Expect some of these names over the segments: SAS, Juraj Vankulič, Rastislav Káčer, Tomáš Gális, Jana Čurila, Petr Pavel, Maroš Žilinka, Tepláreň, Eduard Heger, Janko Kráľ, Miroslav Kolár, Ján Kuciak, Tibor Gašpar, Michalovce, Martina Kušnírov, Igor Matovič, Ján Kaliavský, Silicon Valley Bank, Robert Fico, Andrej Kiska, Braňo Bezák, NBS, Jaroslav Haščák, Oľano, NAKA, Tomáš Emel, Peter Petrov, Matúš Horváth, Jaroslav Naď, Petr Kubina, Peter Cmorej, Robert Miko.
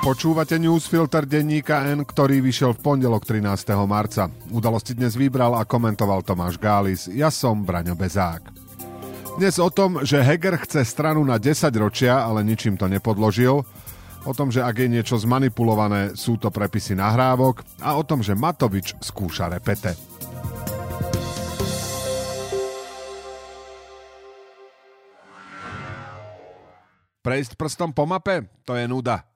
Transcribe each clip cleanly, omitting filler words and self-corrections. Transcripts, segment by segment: Počúvate newsfilter denníka N, ktorý vyšiel v pondelok 13. marca. Udalosti dnes vybral a komentoval Tomáš Gális. Ja som Braňo Bezák. Dnes o tom, že Heger chce stranu na 10 ročia, ale ničím to nepodložil. O tom, že ak je niečo zmanipulované, sú to prepisy nahrávok. A o tom, že Matovič skúša repete. Prejsť prstom po mape? To je nuda.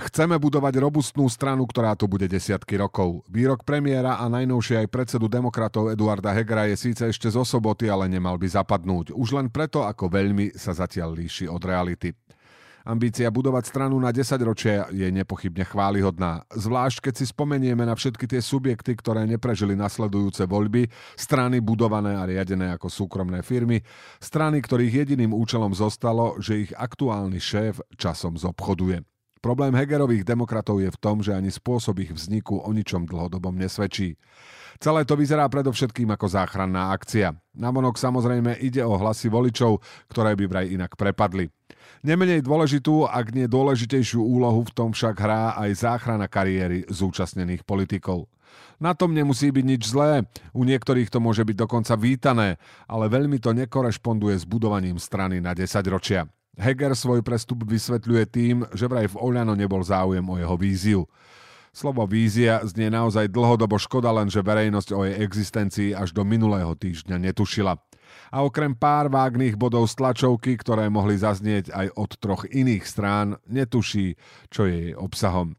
Chceme budovať robustnú stranu, ktorá tu bude desiatky rokov. Výrok premiéra a najnovšie aj predsedu demokratov Eduarda Hegera je síce ešte zo soboty, ale nemal by zapadnúť. Už len preto, ako veľmi sa zatiaľ líši od reality. Ambícia budovať stranu na 10 ročia je nepochybne chválihodná. Zvlášť, keď si spomenieme na všetky tie subjekty, ktoré neprežili nasledujúce voľby, strany budované a riadené ako súkromné firmy, strany, ktorých jediným účelom zostalo, že ich aktuálny šéf časom zobchoduje. Problém Hegerových demokratov je v tom, že ani spôsob ich vzniku o ničom dlhodobom nesvedčí. Celé to vyzerá predovšetkým ako záchranná akcia. Navonok samozrejme ide o hlasy voličov, ktoré by vraj inak prepadli. Nemenej dôležitú, ak nie dôležitejšiu úlohu v tom však hrá aj záchrana kariéry zúčastnených politikov. Na tom nemusí byť nič zlé, u niektorých to môže byť dokonca vítané, ale veľmi to nekorešponduje s budovaním strany na 10 ročia. Heger svoj prestup vysvetľuje tým, že vraj v Oľano nebol záujem o jeho víziu. Slovo vízia znie naozaj dlhodobo, škoda len, že verejnosť o jej existencii až do minulého týždňa netušila. A okrem pár vágnych bodov z tlačovky, ktoré mohli zaznieť aj od troch iných strán, netuší, čo je jej obsahom.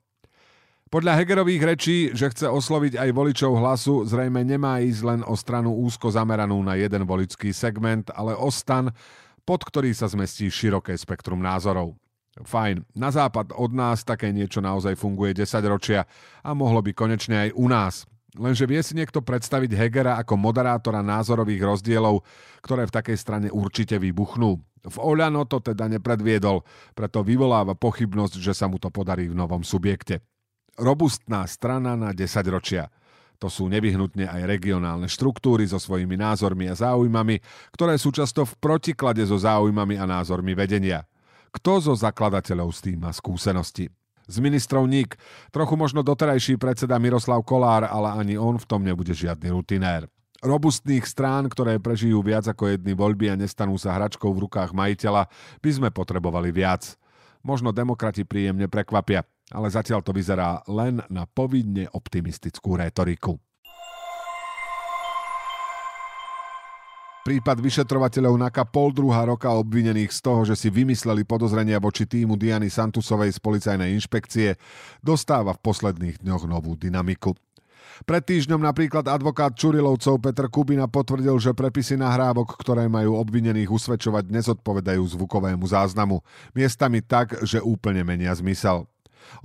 Podľa Hegerových rečí, že chce osloviť aj voličov Hlasu, zrejme nemá ísť len o stranu úzko zameranú na jeden voličský segment, ale o stan, pod ktorý sa zmestí široké spektrum názorov. Fajn, na západ od nás také niečo naozaj funguje 10 ročia a mohlo by konečne aj u nás. Lenže vie si niekto predstaviť Hegera ako moderátora názorových rozdielov, ktoré v takej strane určite vybuchnú. V Oľano to teda nepredviedol, preto vyvoláva pochybnosť, že sa mu to podarí v novom subjekte. Robustná strana na 10 ročia. To sú nevyhnutne aj regionálne štruktúry so svojimi názormi a záujmami, ktoré sú často v protiklade so záujmami a názormi vedenia. Kto zo zakladateľov s tým má skúsenosti? Z ministrov nik. Trochu možno doterajší predseda Miroslav Kolár, ale ani on v tom nebude žiadny rutinér. Robustných strán, ktoré prežijú viac ako jedny voľby a nestanú sa hračkou v rukách majiteľa, by sme potrebovali viac. Možno demokrati príjemne prekvapia, ale zatiaľ to vyzerá len na povinne optimistickú rétoriku. Prípad vyšetrovateľov NAKA poldruha roka obvinených z toho, že si vymysleli podozrenia voči týmu Diany Santusovej z policajnej inšpekcie, dostáva v posledných dňoch novú dynamiku. Pred týždňom napríklad advokát Čurilovcov Petr Kubina potvrdil, že prepisy nahrávok, ktoré majú obvinených usvedčovať, nezodpovedajú zvukovému záznamu. Miestami tak, že úplne menia zmysel.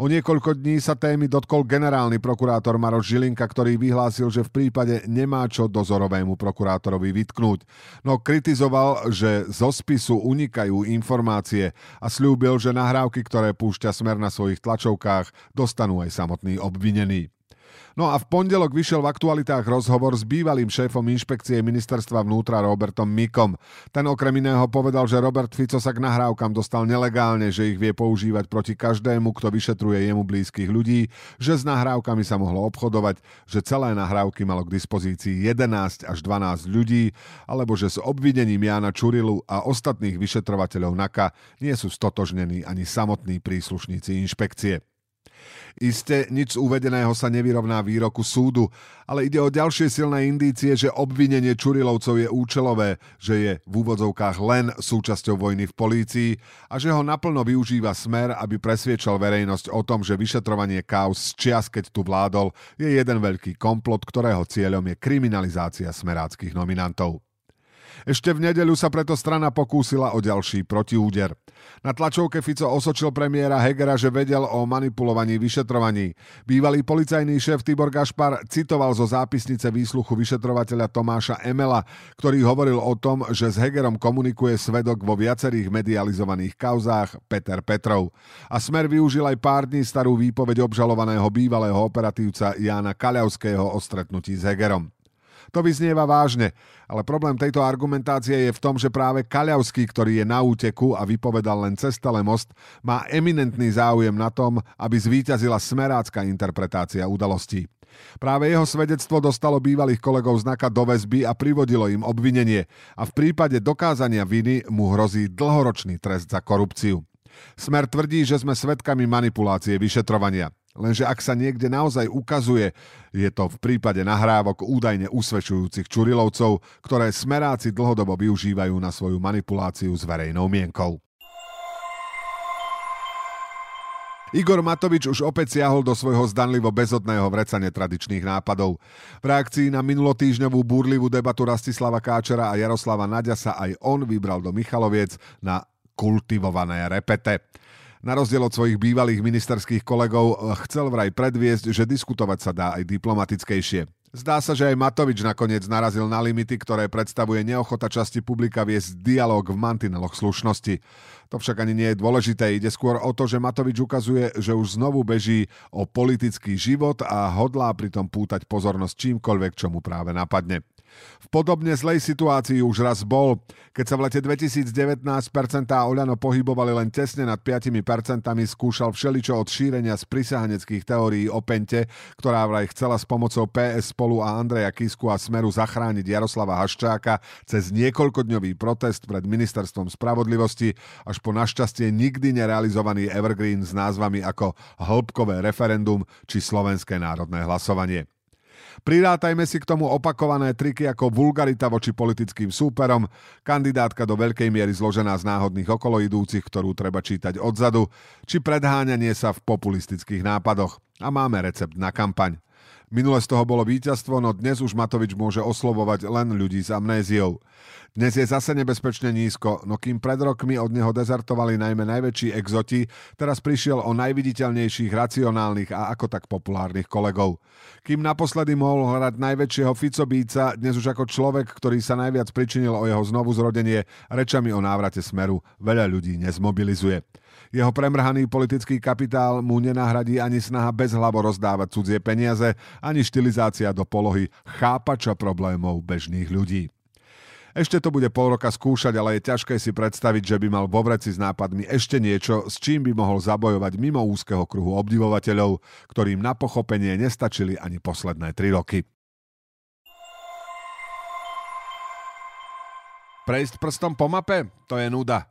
O niekoľko dní sa témy dotkol generálny prokurátor Maroš Žilinka, ktorý vyhlásil, že v prípade nemá čo dozorovému prokurátorovi vytknúť. No kritizoval, že zo spisu unikajú informácie a sľúbil, že nahrávky, ktoré púšťa Smer na svojich tlačovkách, dostanú aj samotní obvinení. No a v pondelok vyšiel v aktualitách rozhovor s bývalým šéfom inšpekcie ministerstva vnútra Robertom Mikom. Ten okrem iného povedal, že Robert Fico sa k nahrávkam dostal nelegálne, že ich vie používať proti každému, kto vyšetruje jemu blízkych ľudí, že s nahrávkami sa mohlo obchodovať, že celé nahrávky malo k dispozícii 11 až 12 ľudí, alebo že s obvinením Jana Čurilu a ostatných vyšetrovateľov NAKA nie sú stotožnení ani samotní príslušníci inšpekcie. Iste nič z uvedeného sa nevyrovná výroku súdu, ale ide o ďalšie silné indície, že obvinenie Čurilovcov je účelové, že je v úvodzovkách len súčasťou vojny v polícii a že ho naplno využíva Smer, aby presviedčal verejnosť o tom, že vyšetrovanie káuz z čias, keď tu vládol, je jeden veľký komplot, ktorého cieľom je kriminalizácia smeráckych nominantov. Ešte v nedeľu sa preto strana pokúsila o ďalší protiúder. Na tlačovke Fico osočil premiéra Hegera, že vedel o manipulovaní vyšetrovaní. Bývalý policajný šéf Tibor Gašpar citoval zo zápisnice výsluchu vyšetrovateľa Tomáša Emela, ktorý hovoril o tom, že s Hegerom komunikuje svedok vo viacerých medializovaných kauzách Peter Petrov. A Smer využil aj pár dní starú výpoveď obžalovaného bývalého operatívca Jána Kaliavského o stretnutí s Hegerom. To vyznieva vážne, ale problém tejto argumentácie je v tom, že práve Kaliavský, ktorý je na úteku a vypovedal len cez telemost, má eminentný záujem na tom, aby zvíťazila smerácka interpretácia udalostí. Práve jeho svedectvo dostalo bývalých kolegov z NAKA do väzby a privodilo im obvinenie a v prípade dokázania viny mu hrozí dlhoročný trest za korupciu. Smer tvrdí, že sme svedkami manipulácie vyšetrovania. Lenže ak sa niekde naozaj ukazuje, je to v prípade nahrávok údajne usvedčujúcich Čurilovcov, ktoré smeráci dlhodobo využívajú na svoju manipuláciu s verejnou mienkou. Igor Matovič už opäť siahol do svojho zdanlivo bezodného vreca netradičných nápadov. V reakcii na minulotýždňovú búrlivú debatu Rastislava Káčera a Jaroslava Naďa sa aj on vybral do Michaloviec na kultivované repete. Na rozdiel od svojich bývalých ministerských kolegov chcel vraj predviesť, že diskutovať sa dá aj diplomatickejšie. Zdá sa, že aj Matovič nakoniec narazil na limity, ktoré predstavuje neochota časti publika viesť dialóg v mantineloch slušnosti. To však ani nie je dôležité, ide skôr o to, že Matovič ukazuje, že už znovu beží o politický život a hodlá pritom pútať pozornosť čímkoľvek, čo mu práve napadne. V podobne zlej situácii už raz bol, keď sa v lete 2019 percentá Oľano pohybovali len tesne nad 5%, skúšal všeličo od šírenia sprisahaneckých teórií o pente, ktorá vraj chcela s pomocou PS Spolu a Andreja Kisku a Smeru zachrániť Jaroslava Haščáka cez niekoľkodňový protest pred ministerstvom spravodlivosti až po našťastie nikdy nerealizovaný evergreen s názvami ako hĺbkové referendum či slovenské národné hlasovanie. Prirátajme si k tomu opakované triky ako vulgarita voči politickým súperom, kandidátka do veľkej miery zložená z náhodných okoloidúcich, ktorú treba čítať odzadu, či predháňanie sa v populistických nápadoch. A máme recept na kampaň. Minule z toho bolo víťazstvo, no dnes už Matovič môže oslovovať len ľudí s amnéziou. Dnes je zase nebezpečne nízko, no kým pred rokmi od neho dezertovali najmä najväčší exoti, teraz prišiel o najviditeľnejších, racionálnych a ako tak populárnych kolegov. Kým naposledy mohol hrať najväčšieho Ficobíca, dnes už ako človek, ktorý sa najviac pričinil o jeho znovuzrodenie, rečami o návrate Smeru veľa ľudí nezmobilizuje. Jeho premrhaný politický kapitál mu nenahradí ani snaha bezhlavo rozdávať cudzie peniaze, ani štilizácia do polohy chápača problémov bežných ľudí. Ešte to bude pol roka skúšať, ale je ťažké si predstaviť, že by mal vo vreci s nápadmi ešte niečo, s čím by mohol zabojovať mimo úzkeho kruhu obdivovateľov, ktorým na pochopenie nestačili ani posledné 3 roky. Prejsť prstom po mape? To je nuda.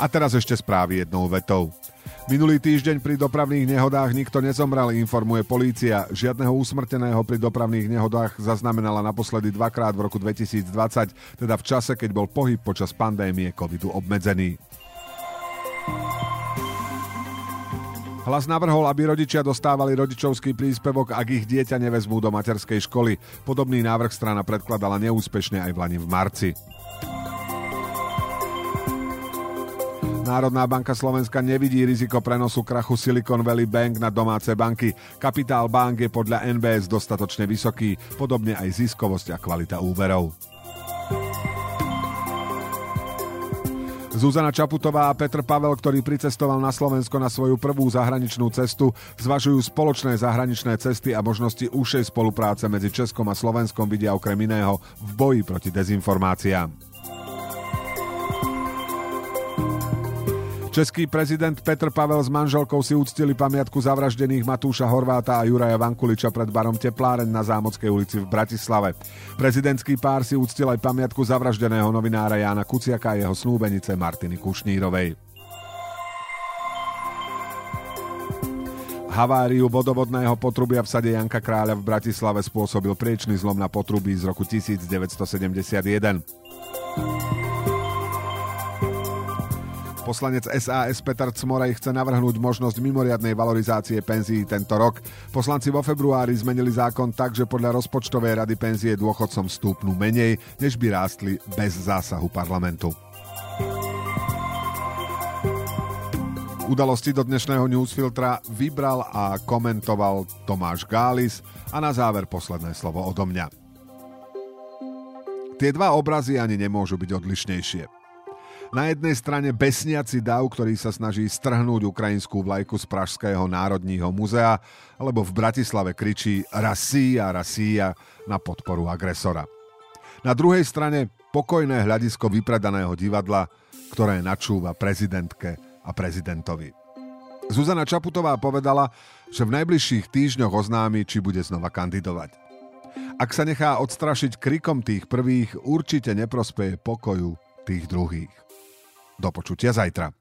A teraz ešte správy jednou vetou. Minulý týždeň pri dopravných nehodách nikto nezomrel, informuje polícia. Žiadneho usmrteného pri dopravných nehodách zaznamenala naposledy 2-krát v roku 2020, teda v čase, keď bol pohyb počas pandémie covidu obmedzený. Hlas navrhol, aby rodičia dostávali rodičovský príspevok, ak ich dieťa nevezmú do materskej školy. Podobný návrh strana predkladala neúspešne aj vlani v marci. Národná banka Slovenska nevidí riziko prenosu krachu Silicon Valley Bank na domáce banky. Kapitál bank je podľa NBS dostatočne vysoký, podobne aj ziskovosť a kvalita úverov. Zuzana Čaputová a Petr Pavel, ktorý pricestoval na Slovensko na svoju prvú zahraničnú cestu, zvažujú spoločné zahraničné cesty a možnosti užšej spolupráce medzi Českom a Slovenskom vidia okrem iného v boji proti dezinformáciám. Český prezident Petr Pavel s manželkou si uctili pamiatku zavraždených Matúša Horváta a Juraja Vankuliča pred barom Tepláreň na Zámockej ulici v Bratislave. Prezidentský pár si uctil aj pamiatku zavraždeného novinára Jána Kuciaka a jeho snúbenice Martiny Kušnírovej. Haváriu vodovodného potrubia v sade Janka Kráľa v Bratislave spôsobil priečný zlom na potrubí z roku 1971. Poslanec SAS Peter Cmorej chce navrhnúť možnosť mimoriadnej valorizácie penzií tento rok. Poslanci vo februári zmenili zákon tak, že podľa rozpočtovej rady penzie dôchodcom stúpnú menej, než by rástli bez zásahu parlamentu. Udalosti do dnešného newsfiltra vybral a komentoval Tomáš Gális a na záver posledné slovo odo mňa. Tie dva obrazy ani nemôžu byť odlišnejšie. Na jednej strane besniaci dav, ktorý sa snaží strhnúť ukrajinskú vlajku z Pražského národního muzea, alebo v Bratislave kričí Rasía, Rasía na podporu agresora. Na druhej strane pokojné hľadisko vypredaného divadla, ktoré načúva prezidentke a prezidentovi. Zuzana Čaputová povedala, že v najbližších týždňoch oznámi, či bude znova kandidovať. Ak sa nechá odstrašiť krikom tých prvých, určite neprospeje pokoju tých druhých. Do počutia zajtra.